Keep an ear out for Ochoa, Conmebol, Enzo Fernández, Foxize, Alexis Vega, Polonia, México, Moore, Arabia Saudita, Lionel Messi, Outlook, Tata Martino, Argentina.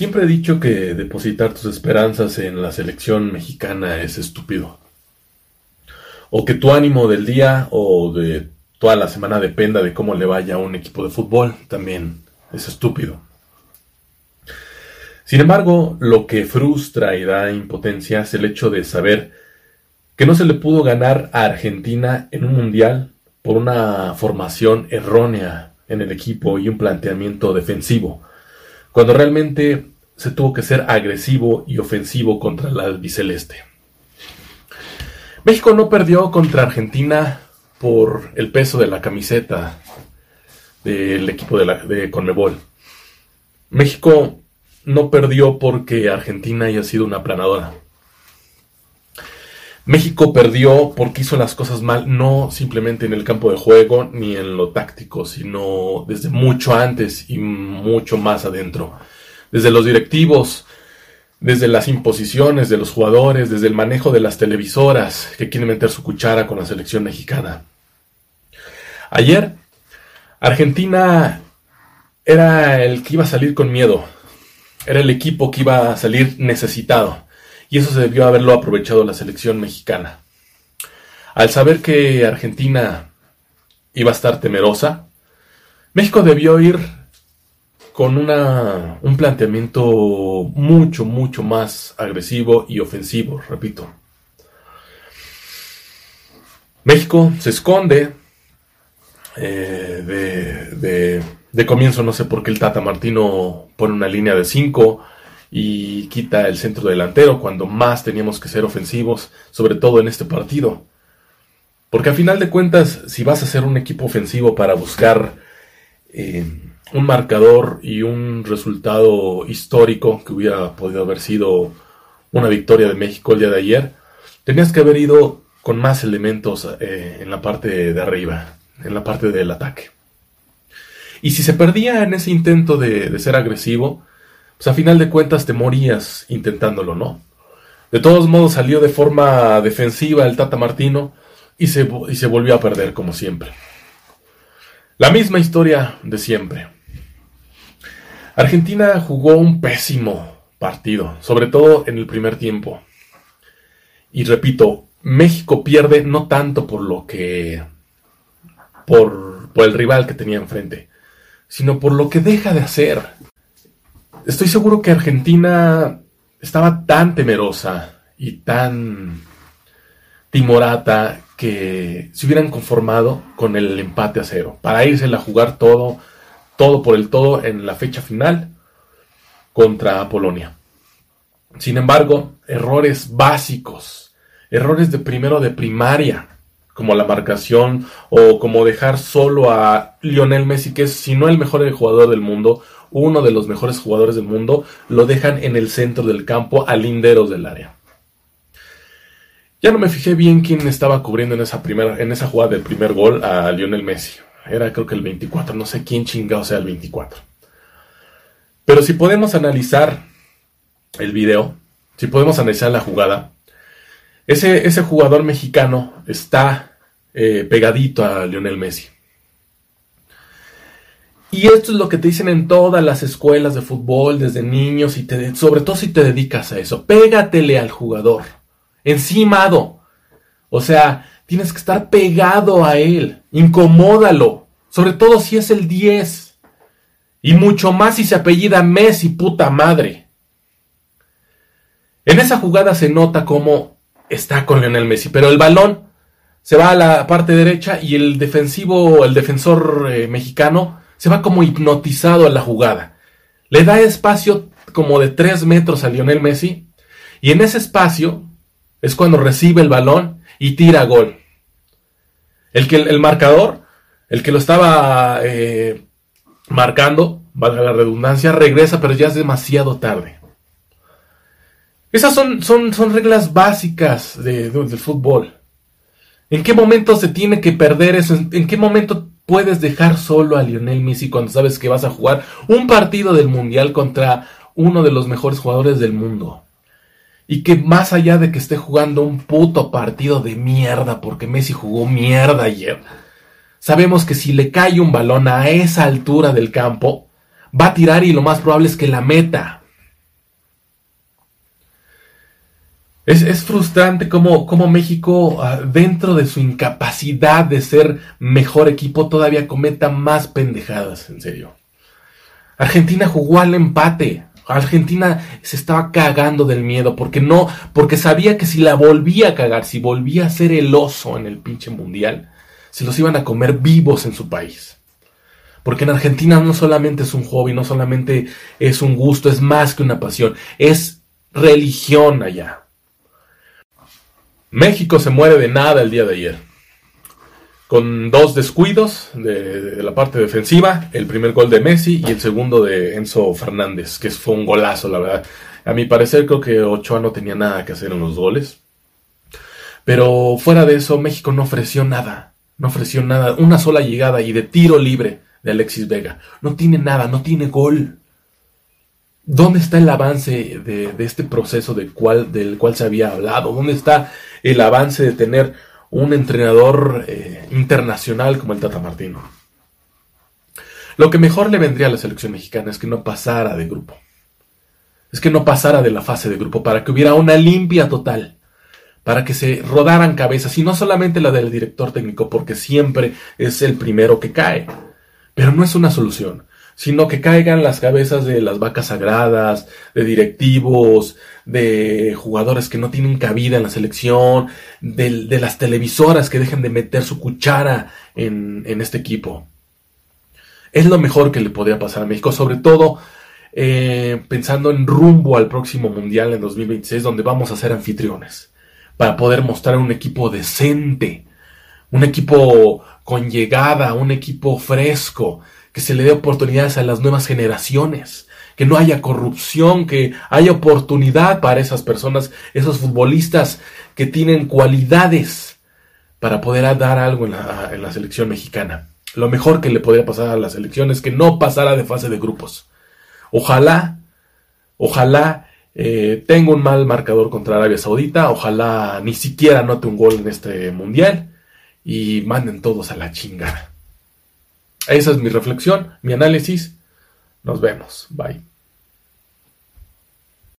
Siempre he dicho que depositar tus esperanzas en la selección mexicana es estúpido. O que tu ánimo del día o de toda la semana dependa de cómo le vaya a un equipo de fútbol, también es estúpido. Sin embargo, lo que frustra y da impotencia es el hecho de saber que no se le pudo ganar a Argentina en un mundial por una formación errónea en el equipo y un planteamiento defensivo, cuando realmente se tuvo que ser agresivo y ofensivo contra la albiceleste. México no perdió contra Argentina por el peso de la camiseta del equipo de Conmebol. México no perdió porque Argentina haya sido una aplanadora. México perdió porque hizo las cosas mal, no simplemente en el campo de juego ni en lo táctico, sino desde mucho antes y mucho más adentro. Desde los directivos, desde las imposiciones de los jugadores, desde el manejo de las televisoras que quieren meter su cuchara con la selección mexicana. Ayer, Argentina era el que iba a salir con miedo, era el equipo que iba a salir necesitado. Y eso se debió haberlo aprovechado la selección mexicana. Al saber que Argentina iba a estar temerosa, México debió ir con un planteamiento mucho más agresivo y ofensivo, repito. México se esconde. De comienzo no sé por qué el Tata Martino pone una línea de 5... y quita el centro delantero cuando más teníamos que ser ofensivos, sobre todo en este partido. Porque a final de cuentas, si vas a ser un equipo ofensivo para buscar un marcador y un resultado histórico, que hubiera podido haber sido una victoria de México el día de ayer, tenías que haber ido con más elementos en la parte de arriba, en la parte del ataque. Y si se perdía en ese intento de ser agresivo, pues a final de cuentas te morías intentándolo, ¿no? De todos modos salió de forma defensiva el Tata Martino y se volvió a perder como siempre. La misma historia de siempre. Argentina jugó un pésimo partido, sobre todo en el primer tiempo. Y repito, México pierde no tanto por el rival que tenía enfrente, sino por lo que deja de hacer. Estoy seguro que Argentina estaba tan temerosa y tan timorata que se hubieran conformado con el empate a cero para irse a jugar todo por el todo en la fecha final contra Polonia. Sin embargo, errores básicos, errores de primero de primaria, como la marcación o como dejar solo a Lionel Messi, que es, si no el mejor jugador del mundo, uno de los mejores jugadores del mundo, lo dejan en el centro del campo, a linderos del área. Ya no me fijé bien quién estaba cubriendo en esa jugada del primer gol a Lionel Messi. Era creo que el 24, no sé quién chingado sea el 24. Pero si podemos analizar el video, si podemos analizar la jugada, ese jugador mexicano está pegadito a Lionel Messi. Y esto es lo que te dicen en todas las escuelas de fútbol desde niños, y sobre todo si te dedicas a eso. Pégatele al jugador, encimado. O sea, tienes que estar pegado a él, incomódalo, sobre todo si es el 10. Y mucho más si se apellida Messi, puta madre. En esa jugada se nota cómo está con Lionel Messi, pero el balón se va a la parte derecha y el defensor mexicano se va como hipnotizado a la jugada. Le da espacio como de 3 metros a Lionel Messi. Y en ese espacio es cuando recibe el balón y tira gol. El marcador, el que lo estaba marcando, valga la redundancia, regresa, pero ya es demasiado tarde. Esas son reglas básicas del fútbol. ¿En qué momento se tiene que perder eso? ¿En qué momento puedes dejar solo a Lionel Messi cuando sabes que vas a jugar un partido del mundial contra uno de los mejores jugadores del mundo? Y que más allá de que esté jugando un puto partido de mierda, porque Messi jugó mierda ayer, sabemos que si le cae un balón a esa altura del campo, va a tirar y lo más probable es que la meta. Es frustrante cómo México, dentro de su incapacidad de ser mejor equipo, todavía cometa más pendejadas, en serio. Argentina jugó al empate. Argentina se estaba cagando del miedo porque sabía que si la volvía a cagar, si volvía a ser el oso en el pinche mundial, se los iban a comer vivos en su país. Porque en Argentina no solamente es un hobby, no solamente es un gusto, es más que una pasión, es religión allá. México se muere de nada el día de ayer. Con dos descuidos de la parte defensiva, el primer gol de Messi y el segundo de Enzo Fernández, que fue un golazo, la verdad. A mi parecer, creo que Ochoa no tenía nada que hacer en los goles. Pero fuera de eso, México no ofreció nada. No ofreció nada. Una sola llegada y de tiro libre de Alexis Vega. No tiene nada, no tiene gol. ¿Dónde está el avance de este proceso del cual se había hablado? ¿Dónde está el avance de tener un entrenador internacional como el Tata Martino? Lo que mejor le vendría a la selección mexicana es que no pasara de grupo. Es que no pasara de la fase de grupo para que hubiera una limpia total. Para que se rodaran cabezas. Y no solamente la del director técnico, porque siempre es el primero que cae. Pero no es una solución. Sino que caigan las cabezas de las vacas sagradas, de directivos, de jugadores que no tienen cabida en la selección, de las televisoras que dejen de meter su cuchara en este equipo. Es lo mejor que le podría pasar a México, sobre todo pensando en rumbo al próximo Mundial en 2026, donde vamos a ser anfitriones, para poder mostrar un equipo decente, un equipo con llegada, un equipo fresco, que se le dé oportunidades a las nuevas generaciones, que no haya corrupción, que haya oportunidad para esas personas, esos futbolistas que tienen cualidades para poder dar algo en la selección mexicana. Lo mejor que le podría pasar a la selección es que no pasara de fase de grupos. Ojalá tenga un mal marcador contra Arabia Saudita, ojalá ni siquiera anote un gol en este mundial y manden todos a la chingada. Esa es mi reflexión, mi análisis. Nos vemos. Bye.